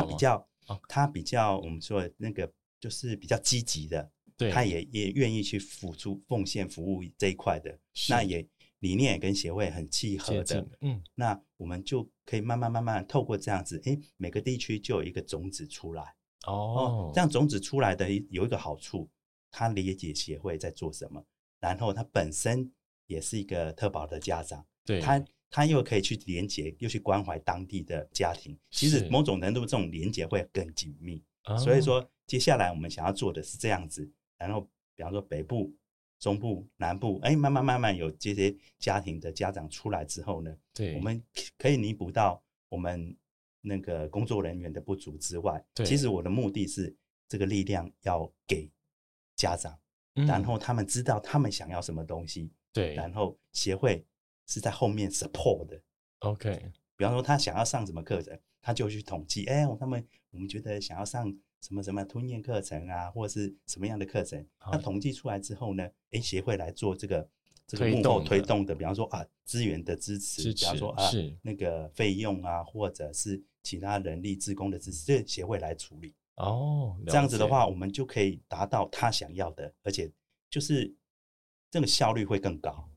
他比较我们说那个就是比较积极的，对，他也愿意去付出奉献服务这一块的，那也理念也跟协会很契合的，那我们就可以慢慢透过这样子，每个地区就有一个种子出来。哦，这样种子出来的有一个好处，他理解协会在做什么，然后他本身也是一个特保的家长，对，他又可以去连结，又去关怀当地的家庭，其实某种程度这种连结会更紧密。所以说接下来我们想要做的是这样子，然后比方说北部、中部、南部，慢慢有这些家庭的家长出来之后呢，对，我们可以弥补到我们那个工作人员的不足之外，其实我的目的是这个力量要给家长，然后他们知道他们想要什么东西，对，然后协会是在后面 support 的。 OK， 比方说他想要上什么课程，他就去统计我们觉得想要上什么什么吞咽课程啊，或是什么样的课程，那统计出来之后呢，协会来做这个幕后推动的，比方说资源的支持，比方说那个费用啊，或者是其他人力志工的支持，这协会来处理。这样子的话，我们就可以达到他想要的，而且就是这个效率会更高。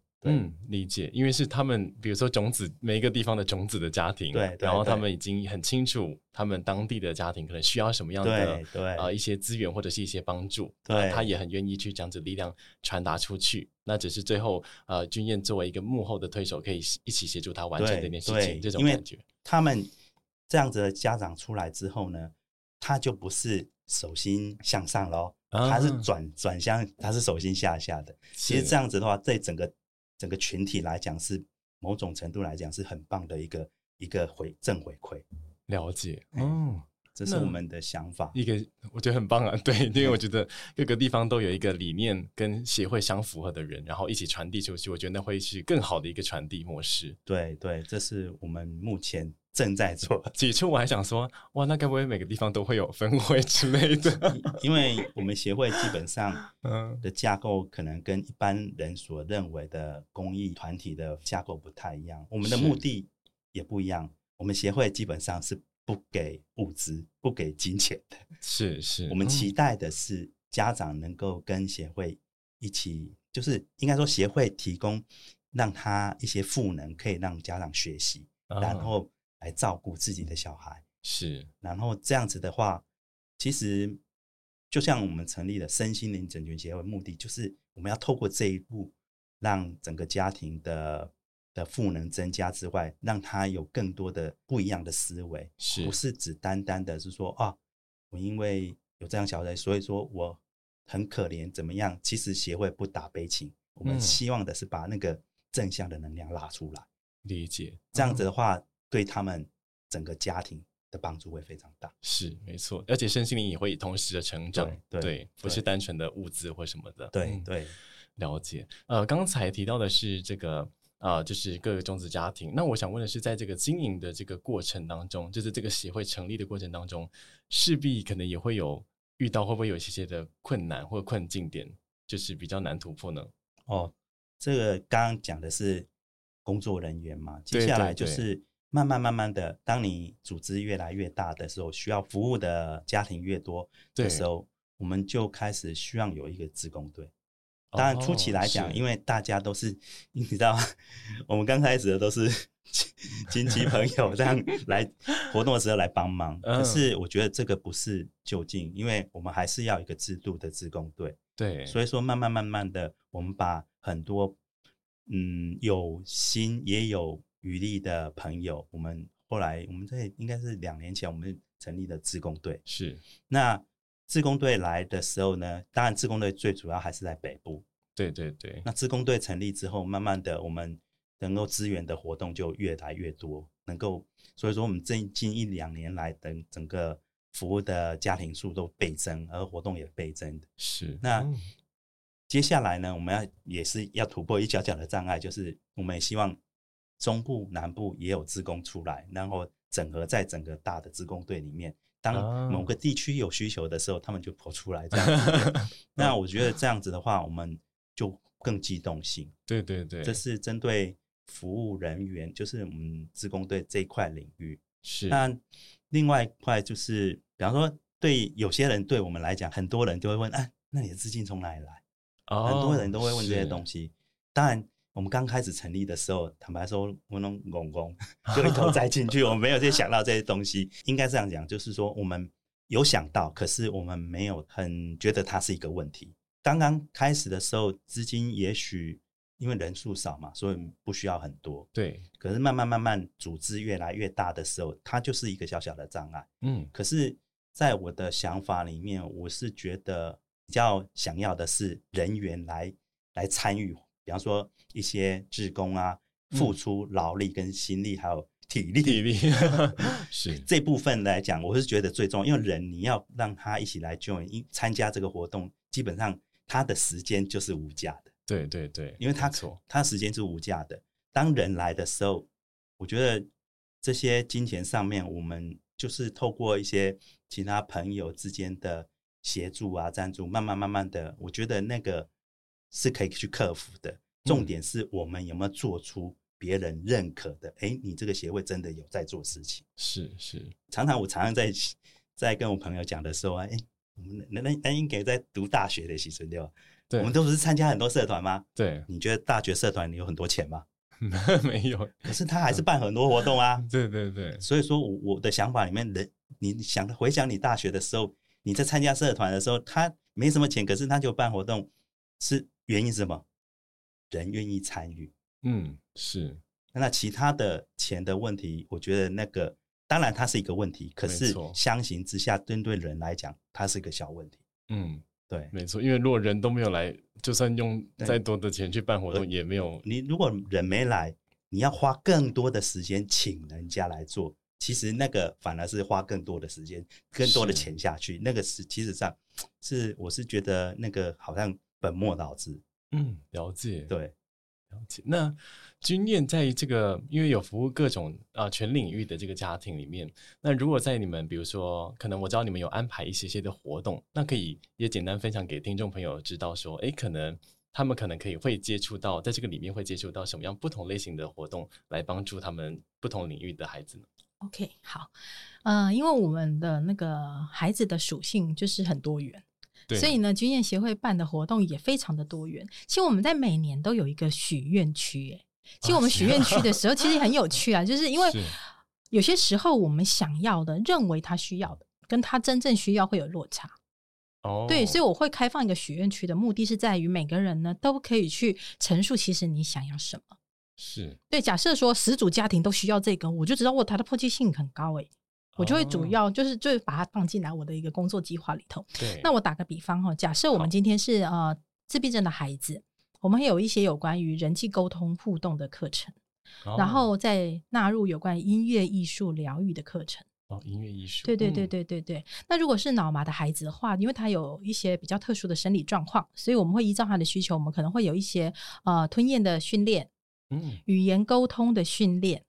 理解，因为是他们比如说种子，每一个地方的种子的家庭，对，然后他们已经很清楚他们当地的家庭可能需要什么样的一些资源或者是一些帮助，对，他也很愿意去这样子力量传达出去，那只是最后军燕作为一个幕后的推手，可以一起协助他完成这件事情，这种感觉。因为他们这样子的家长出来之后呢，他就不是手心向上咯，他是转向，他是手心下下的。其实这样子的话，对整个群体来讲，是某种程度来讲是很棒的一个回馈。了解，这是我们的想法。一个我觉得很棒啊，对，因为我觉得各个地方都有一个理念跟协会相符合的人，然后一起传递出去，我觉得那会是更好的一个传递模式。对对，这是我们目前正在做。起初我还想说，哇，那该不会每个地方都会有分会之类的？因为我们协会基本上的架构可能跟一般人所认为的公益团体的架构不太一样，我们的目的也不一样。我们协会基本上是不给物资、不给金钱的，是是。我们期待的是家长能够跟协会一起，就是应该说协会提供让他一些赋能，可以让家长学习，然后来照顾自己的小孩。是，然后这样子的话，其实就像我们成立了身心灵整全协会，目的就是我们要透过这一步，让整个家庭的赋能增加之外，让他有更多的不一样的思维，是不是只单单的是说啊，我因为有这样小孩，所以说我很可怜怎么样？其实协会不打悲情，我们希望的是把那个正向的能量拉出来，理解，这样子的话，对他们整个家庭的帮助会非常大。是，没错，而且身心灵也会同时的成长， 对，不是单纯的物资或什么的。对对，了解。刚才提到的是这个就是各个种子家庭，那我想问的是，在这个经营的这个过程当中，就是这个协会成立的过程当中，势必可能也会有遇到，会不会有一些的困难或困境点，就是比较难突破呢？哦，这个刚刚讲的是工作人员嘛，接下来就是慢慢的，当你组织越来越大的时候，需要服务的家庭越多的时候，我们就开始需要有一个志工队。当然初期来讲，因为大家都是，你知道我们刚开始的都是亲戚朋友这样来活动的时候来帮忙，可是我觉得这个不是究竟，因为我们还是要一个制度的志工队。对，所以说慢慢的，我们把很多有心也有余力的朋友，我们后来我们在应该是2年前我们成立的志工队。是，那志工队来的时候呢，当然志工队最主要还是在北部。对对对。那志工队成立之后，慢慢的我们能够支援的活动就越来越多，能够，所以说我们近1-2年来的整个服务的家庭数都倍增，而活动也倍增的。是。那接下来呢，我们也是要突破一小小的障碍，就是我们也希望中部南部也有志工出来，然后整合在整个大的志工队里面，当某个地区有需求的时候，他们就跑出来这样子。那我觉得这样子的话，我们就更机动性。对对对，这是针对服务人员，就是我们志工队这一块领域。是。那另外一块就是，比方说对有些人，对我们来讲，很多人都会问：啊，那你的资金从哪里来？很多人都会问这些东西。当然，我们刚开始成立的时候，坦白说，我都懵懵，就一头栽进去，我们没有去想到这些东西。应该这样讲，就是说我们有想到，可是我们没有很觉得它是一个问题。刚刚开始的时候，资金也许因为人数少嘛，所以不需要很多。对。可是慢慢组织越来越大的时候，它就是一个小小的障碍。嗯。可是，在我的想法里面，我是觉得比较想要的是人员来参与。比方说一些志工啊，付出劳力跟心力还有体力是这部分来讲，我是觉得最重要，因为人你要让他一起来 join 参加这个活动，基本上他的时间就是无价的。对对对，因为他时间是无价的。当人来的时候，我觉得这些金钱上面，我们就是透过一些其他朋友之间的协助啊、赞助，慢慢的，我觉得那个是可以去克服的。重点是我们有没有做出别人认可的，你这个协会真的有在做事情。是是，我常常在跟我朋友讲的时候啊，我们那应该在读大学的时候，对吧？对，我们都不是参加很多社团吗？对，你觉得大学社团你有很多钱吗？没有，可是他还是办很多活动啊。对对对，所以说我的想法里面，你想回想你大学的时候，你在参加社团的时候，他没什么钱，可是他就办活动，是原因是什么？人愿意参与。是。那其他的钱的问题，我觉得那个当然它是一个问题，可是相形之下，对人来讲，它是一个小问题。对，没错。因为如果人都没有来，就算用再多的钱去办活动，也没有。你如果人没来，你要花更多的时间请人家来做，其实那个反而是花更多的时间、更多的钱下去。那个是其实上是，我是觉得那个好像本末倒置。了解。对，了解。那钧彦在这个，因为有服务各种全领域的这个家庭里面，那如果在你们，比如说，可能我知道你们有安排一些的活动，那可以也简单分享给听众朋友知道说，可能他们可能会接触到，在这个里面会接触到什么样不同类型的活动，来帮助他们不同领域的孩子呢？OK， 好，因为我们的那个孩子的属性就是很多元。所以呢军宴协会办的活动也非常的多元。其实我们在每年都有一个许愿区、欸、其实我们许愿区的时候其实很有趣啊，就是因为有些时候我们想要的认为他需要的跟他真正需要会有落差、哦、对，所以我会开放一个许愿区的目的是在于每个人呢都可以去陈述其实你想要什么。是对，假设说10组家庭都需要这个，我就知道我他的迫切性很高、欸、我就会主要就是把它放进来我的一个工作计划里头。对，那我打个比方、哦、假设我们今天是自闭症的孩子，我们有一些有关于人际沟通互动的课程、哦、然后再纳入有关于音乐艺术疗愈的课程。哦，音乐艺术，对对对对对对、嗯。那如果是脑麻的孩子的话，因为他有一些比较特殊的生理状况，所以我们会依照他的需求，我们可能会有一些吞咽的训练，语言沟通的训练，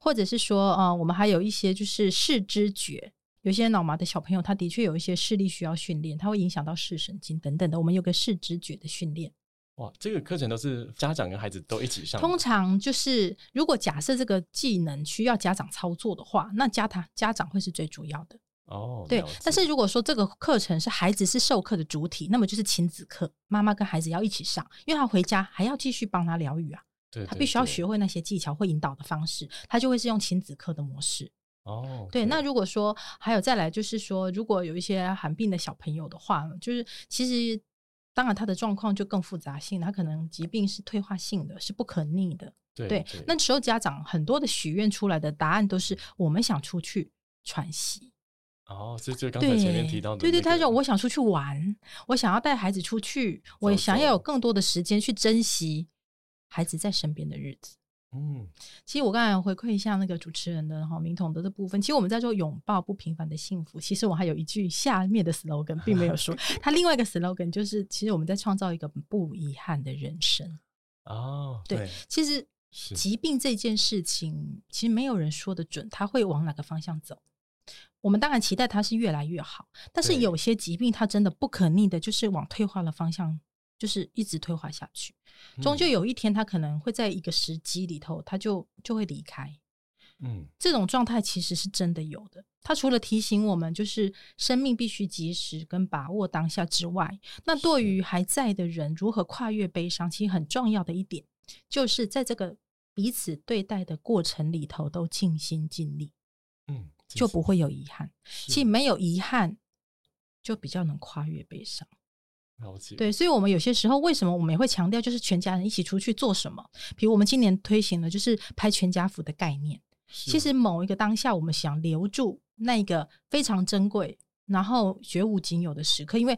或者是说我们还有一些就是视知觉。有些脑麻的小朋友他的确有一些视力需要训练，他会影响到视神经等等的，我们有个视知觉的训练。哇，这个课程都是家长跟孩子都一起上？通常就是如果假设这个技能需要家长操作的话，那家长会是最主要的哦。对，但是如果说这个课程是孩子是授课的主体，那么就是亲子课，妈妈跟孩子要一起上，因为他回家还要继续帮他疗愈啊。对对对，他必须要学会那些技巧或引导的方式，他就会是用亲子课的模式哦、okay、对。那如果说还有再来就是说如果有一些罕病的小朋友的话，就是其实当然他的状况就更复杂性，他可能疾病是退化性的，是不可逆的。 对， 对， 对，那时候家长很多的许愿出来的答案都是我们想出去喘息哦，这就刚才前面提到的、那个、对对，他说我想出去玩，我想要带孩子出去，我想要有更多的时间去珍惜孩子在身边的日子。嗯，其实我刚才回馈一下那个主持人的明统的这部分，其实我们在做拥抱不平凡的幸福，其实我还有一句下面的 slogan 并没有说他另外一个 slogan 就是其实我们在创造一个不遗憾的人生哦。 对， 对，其实疾病这件事情其实没有人说得准他会往哪个方向走，我们当然期待他是越来越好，但是有些疾病他真的不可逆的就是往退化的方向就是一直退化下去，终究有一天他可能会在一个时机里头他就会离开。嗯，这种状态其实是真的有的，他除了提醒我们就是生命必须及时跟把握当下之外，那对于还在的人如何跨越悲伤，其实很重要的一点就是在这个彼此对待的过程里头都尽心尽力。嗯，就不会有遗憾，其实没有遗憾就比较能跨越悲伤。对，所以我们有些时候为什么我们也会强调就是全家人一起出去做什么，比如我们今年推行了就是拍全家福的概念，其实某一个当下我们想留住那一个非常珍贵然后绝无仅有的时刻，因为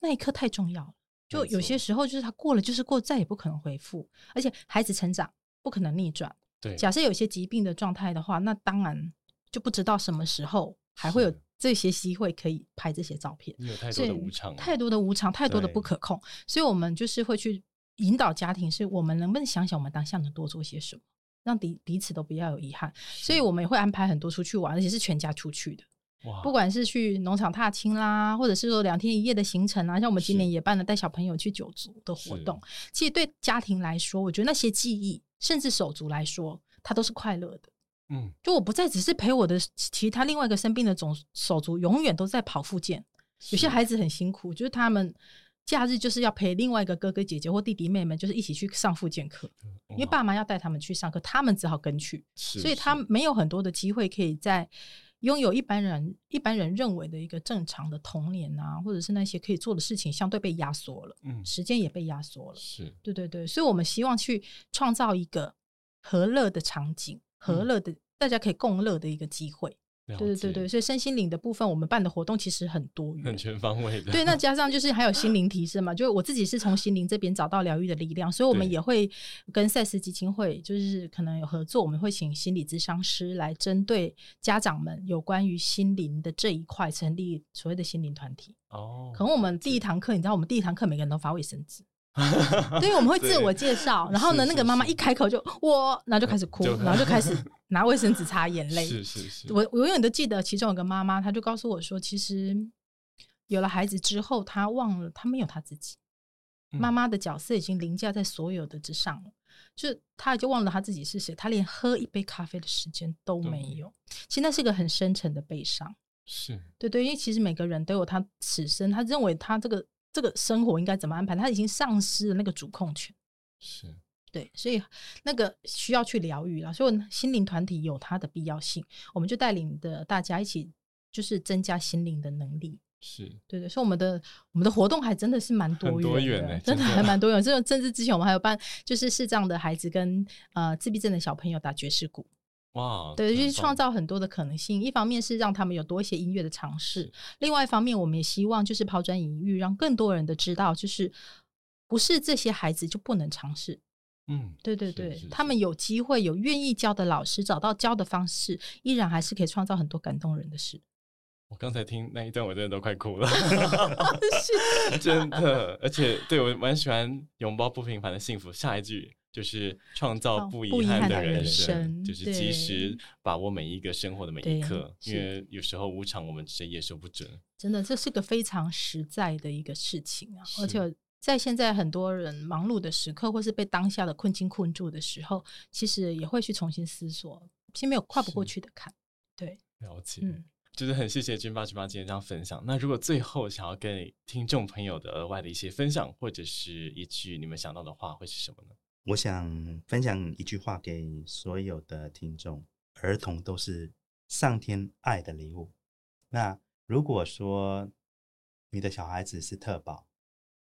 那一刻太重要了，就有些时候就是它过了就是过，再也不可能恢复，而且孩子成长不可能逆转。对，假设有些疾病的状态的话，那当然就不知道什么时候还会有这些机会可以拍这些照片，有太多的无常，太多的无常，太多的不可控，所以我们就是会去引导家庭是我们能不能想想我们当下能多做些什么，让彼此都不要有遗憾。所以我们也会安排很多出去玩，而且是全家出去的，不管是去农场踏青啦，或者是说2天1夜的行程啊，像我们今年也办了带小朋友去9族的活动。其实对家庭来说，我觉得那些记忆甚至手足来说它都是快乐的。嗯，就我不再只是陪我的其他另外一个生病的手足永远都在跑复健。有些孩子很辛苦，就是他们假日就是要陪另外一个哥哥姐姐或弟弟妹妹就是一起去上复健课，因为爸妈要带他们去上课，他们只好跟去，所以他没有很多的机会可以在拥有一般人认为的一个正常的童年啊，或者是那些可以做的事情相对被压缩了，时间也被压缩了。是，对对对，所以我们希望去创造一个和乐的场景，和乐的大家可以共乐的一个机会。对对对对，所以身心灵的部分我们办的活动其实很多元，很全方位的。对，那加上就是还有心灵提升嘛，就我自己是从心灵这边找到疗愈的力量，所以我们也会跟赛斯基金会就是可能有合作，我们会请心理咨商师来针对家长们有关于心灵的这一块成立所谓的心灵团体。哦，可能我们第一堂课，你知道我们第一堂课每个人都发卫生纸对，我们会自我介绍，然后呢那个妈妈一开口就我，然后就开始哭，然后就开始拿卫生纸擦眼泪。是是是，我永远都记得其中有个妈妈，她就告诉我说其实有了孩子之后，她忘了她没有她自己，妈妈的角色已经凌驾在所有的之上了，就是她就忘了她自己是谁，她连喝一杯咖啡的时间都没有。其实那是一个很深沉的悲伤，是，对对，因为其实每个人都有他此生他认为他这个生活应该怎么安排，他已经丧失了那个主控权，是，对，所以那个需要去疗愈啦，所以心灵团体有它的必要性，我们就带领的大家一起就是增加心灵的能力，是，对对，所以我们的活动还真的是蛮多元的，多元欸，真的还蛮多元，甚至之前我们还有办就是视障的孩子跟自闭症的小朋友打爵士鼓，哇，对，就是创造很多的可能性，一方面是让他们有多一些音乐的尝试，另外一方面我们也希望就是抛砖引玉，让更多人的知道就是不是这些孩子就不能尝试，嗯，对对对，是是是，他们有机会有愿意教的老师，找到教的方式，依然还是可以创造很多感动人的事。我刚才听那一段我真的都快哭了真的，而且对，我蛮喜欢拥抱不平凡的幸福，下一句就是创造不遗憾的人生，就是及时把握每一个生活的每一刻，因为有时候无常我们谁也说不准，真的这是个非常实在的一个事情啊，而且在现在很多人忙碌的时刻，或是被当下的困境困住的时候，其实也会去重新思索，其实没有跨不过去的坎，对，了解，嗯，就是很谢谢君爸今天这样分享。那如果最后想要跟听众朋友的额外的一些分享，或者是一句你们想到的话，会是什么呢？我想分享一句话给所有的听众，儿童都是上天爱的礼物，那如果说你的小孩子是特宝，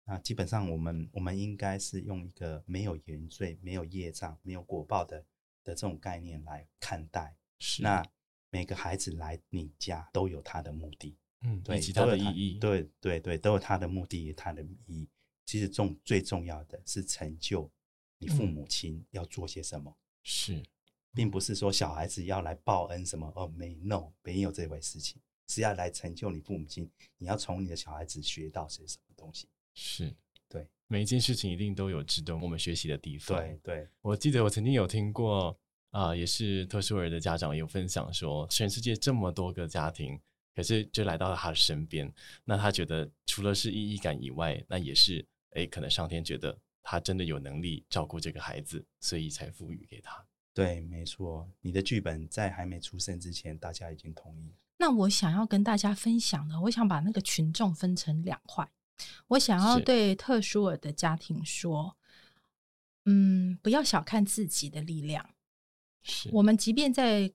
那基本上我们应该是用一个没有原罪、没有业障、没有果报的这种概念来看待，是，那每个孩子来你家都有他的目的，嗯，对，以及他的意义，对对对，都有他的目的，他的意义。其实最重要的是成就你父母亲要做些什么，是，并不是说小孩子要来报恩什么，哦，没有这回事情，是要来成就你父母亲，你要从你的小孩子学到些什么东西，是，对，每一件事情一定都有值得我们学习的地方，对对，我记得我曾经有听过也是特殊儿的家长有分享说，全世界这么多个家庭，可是就来到了他身边，那他觉得除了是意义感以外，那也是可能上天觉得他真的有能力照顾这个孩子，所以才赋予给他，对，没错，你的剧本在还没出生之前大家已经同意了。那我想要跟大家分享的，我想把那个群众分成两块，我想要对特殊儿的家庭说，不要小看自己的力量，我们即便在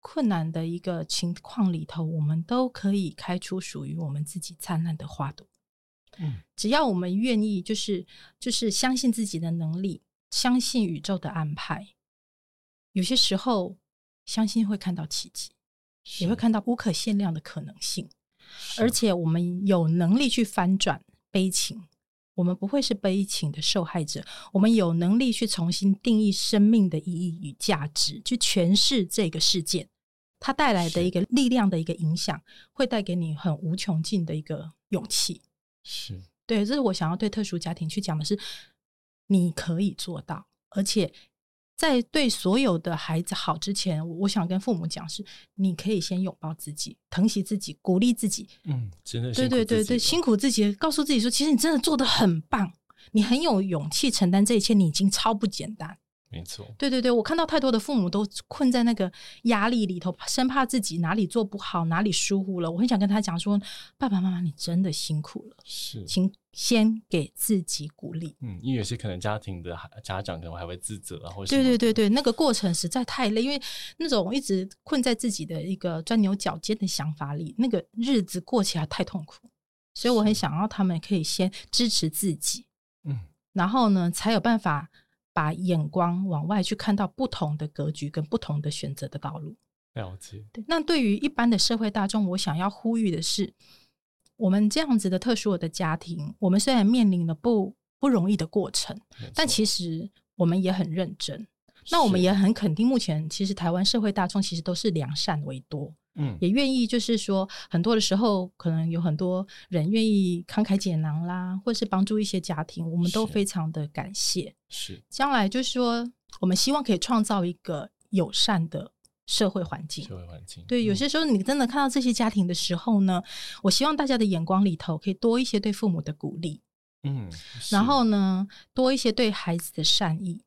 困难的一个情况里头，我们都可以开出属于我们自己灿烂的花朵，只要我们愿意，就是相信自己的能力，相信宇宙的安排，有些时候相信会看到奇迹，也会看到无可限量的可能性，而且我们有能力去翻转悲情，我们不会是悲情的受害者，我们有能力去重新定义生命的意义与价值，去诠释这个事件它带来的一个力量的一个影响，会带给你很无穷尽的一个勇气，是，对，这是我想要对特殊家庭去讲的，是你可以做到，而且在对所有的孩子好之前，我想跟父母讲是，你可以先拥抱自己，疼惜自己，鼓励自己，真的辛苦自己，对对对，辛苦自己，告诉自己说，其实你真的做得很棒，你很有勇气承担这一切，你已经超不简单，没错，对对对，我看到太多的父母都困在那个压力里头，生怕自己哪里做不好，哪里疏忽了，我很想跟他讲说，爸爸妈妈你真的辛苦了，是，请先给自己鼓励，因为有些可能家庭的家长可能还会自责啊，或者对对对对，那个过程实在太累，因为那种一直困在自己的一个钻牛角尖的想法里，那个日子过起来太痛苦，所以我很想要他们可以先支持自己，然后呢才有办法把眼光往外去看到不同的格局跟不同的选择的道路，了解，对，那对于一般的社会大众，我想要呼吁的是，我们这样子的特殊的家庭，我们虽然面临了不容易的过程，但其实我们也很认真，那我们也很肯定目前其实台湾社会大众其实都是良善为多，也愿意就是说很多的时候可能有很多人愿意慷慨解囊啦，或是帮助一些家庭，我们都非常的感谢，是，将来就是说我们希望可以创造一个友善的社会环境，对，有些时候你真的看到这些家庭的时候呢，我希望大家的眼光里头可以多一些对父母的鼓励，然后呢多一些对孩子的善意，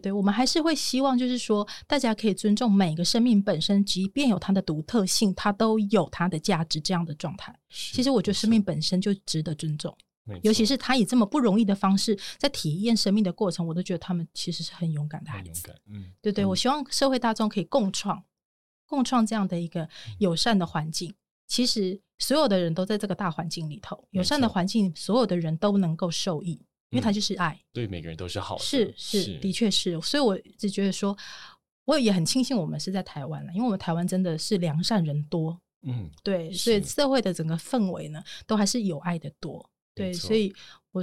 对，我们还是会希望就是说大家可以尊重每个生命本身，即便有它的独特性，它都有它的价值，这样的状态其实我觉得生命本身就值得尊重，尤其是他以这么不容易的方式在体验生命的过程，我都觉得他们其实是很勇敢的孩子，对，我希望社会大众可以共创这样的一个友善的环境，其实所有的人都在这个大环境里头，友善的环境所有的人都能够受益，因为它就是爱，对每个人都是好的，是的确是，所以我只觉得说我也很庆幸我们是在台湾了，因为我们台湾真的是良善人多，对，所以社会的整个氛围呢都还是有爱的多，对，所以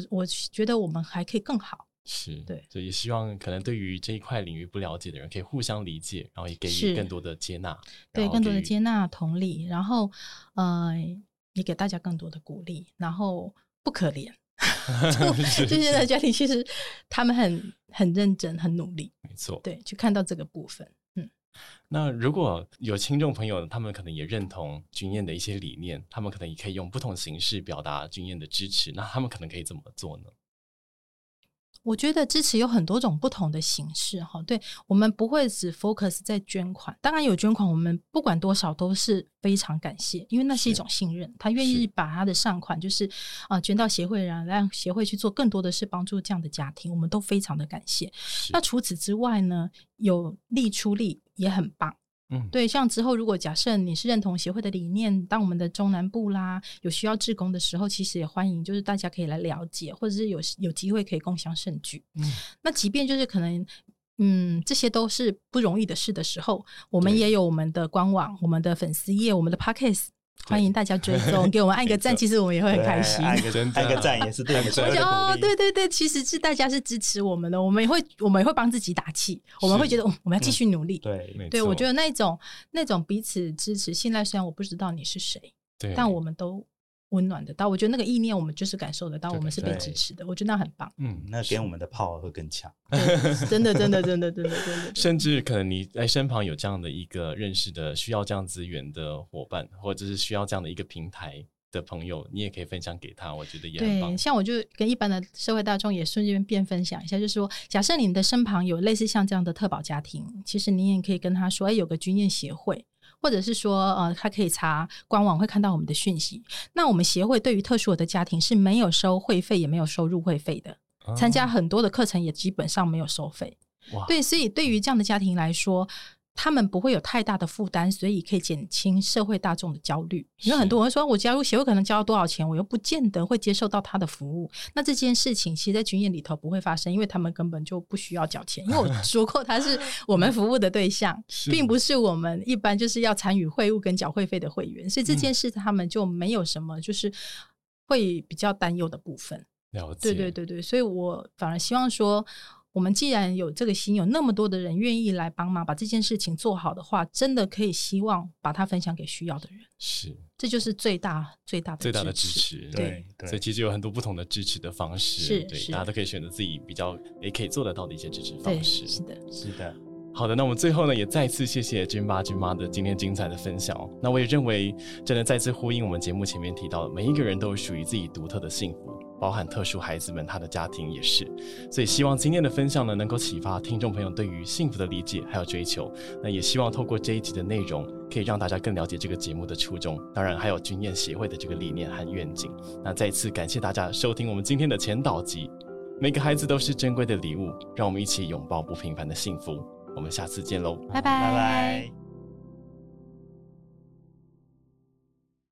我觉得我们还可以更好，是，对，所以也希望可能对于这一块领域不了解的人可以互相理解，然后也给予更多的接纳，对，更多的接纳同理，然后也给大家更多的鼓励，然后不可怜就是呢，家庭其实他们很认真很努力，没错，对，去看到这个部分。那如果有听众朋友他们可能也认同钧彥的一些理念，他们可能也可以用不同形式表达钧彥的支持，那他们可能可以怎么做呢？我觉得支持有很多种不同的形式，对，我们不会只 focus 在捐款，当然有捐款我们不管多少都是非常感谢，因为那是一种信任，他愿意把他的善款就是捐到协会，然后让协会去做更多的事帮助这样的家庭，我们都非常的感谢。那除此之外呢，有力出力也很棒，对，像之后如果假设你是认同协会的理念，当我们的中南部啦有需要志工的时候，其实也欢迎就是大家可以来了解，或者是有机会可以共享盛举，那即便就是可能这些都是不容易的事的时候，我们也有我们的官网，我们的粉丝页，我们的 podcast，欢迎大家追踪，给我们按个赞，其实我们也会很开心。按个赞也是对我们的鼓励。对，其实是大家是支持我们的，我们也会帮自己打气，我们会觉得我们要继续努力。对，我觉得那种彼此支持、信赖，虽然我不知道你是谁，但我们都温暖得到。我觉得那个意念，我们就是感受得到，我们是被支持的。我觉得那很棒。那给我们的power会更强。真的。甚至可能你在身旁有这样的一个认识的需要这样资源的伙伴，或者是需要这样的一个平台的朋友，你也可以分享给他，我觉得也很棒。对，像我就跟一般的社会大众也顺便分享一下，就是说假设你的身旁有类似像这样的特保家庭，其实你也可以跟他说，有个钧彥协会，或者是说他可以查官网会看到我们的讯息。那我们协会对于特殊的家庭是没有收会费也没有收入会费的，参加很多的课程也基本上没有收费，对，所以对于这样的家庭来说，他们不会有太大的负担，所以可以减轻社会大众的焦虑。因为很多人说我加入协会可能交了多少钱，我又不见得会接受到他的服务，那这件事情其实在钧彥里头不会发生，因为他们根本就不需要缴钱，因为我说过他是我们服务的对象并不是我们一般就是要参与会务跟缴会费的会员，所以这件事他们就没有什么就是会比较担忧的部分。了解，对，所以我反而希望说我们既然有这个心，有那么多的人愿意来帮忙把这件事情做好的话，真的可以希望把它分享给需要的人，是，这就是最大的支持。对，所以其实有很多不同的支持的方式，对，大家都可以选择自己比较也可以做得到的一些支持方式。是的。好的，那我们最后呢，也再次谢谢钧爸钧妈的今天精彩的分享。那我也认为真的再次呼应我们节目前面提到的，每一个人都有属于自己独特的幸福，包含特殊孩子们他的家庭也是，所以希望今天的分享呢能够启发听众朋友对于幸福的理解还有追求，那也希望透过这一集的内容可以让大家更了解这个节目的初衷，当然还有钧彥协会的这个理念和愿景。那再次感谢大家收听我们今天的前导集，每个孩子都是珍贵的礼物，让我们一起拥抱不平凡的幸福，我们下次见喽，拜拜。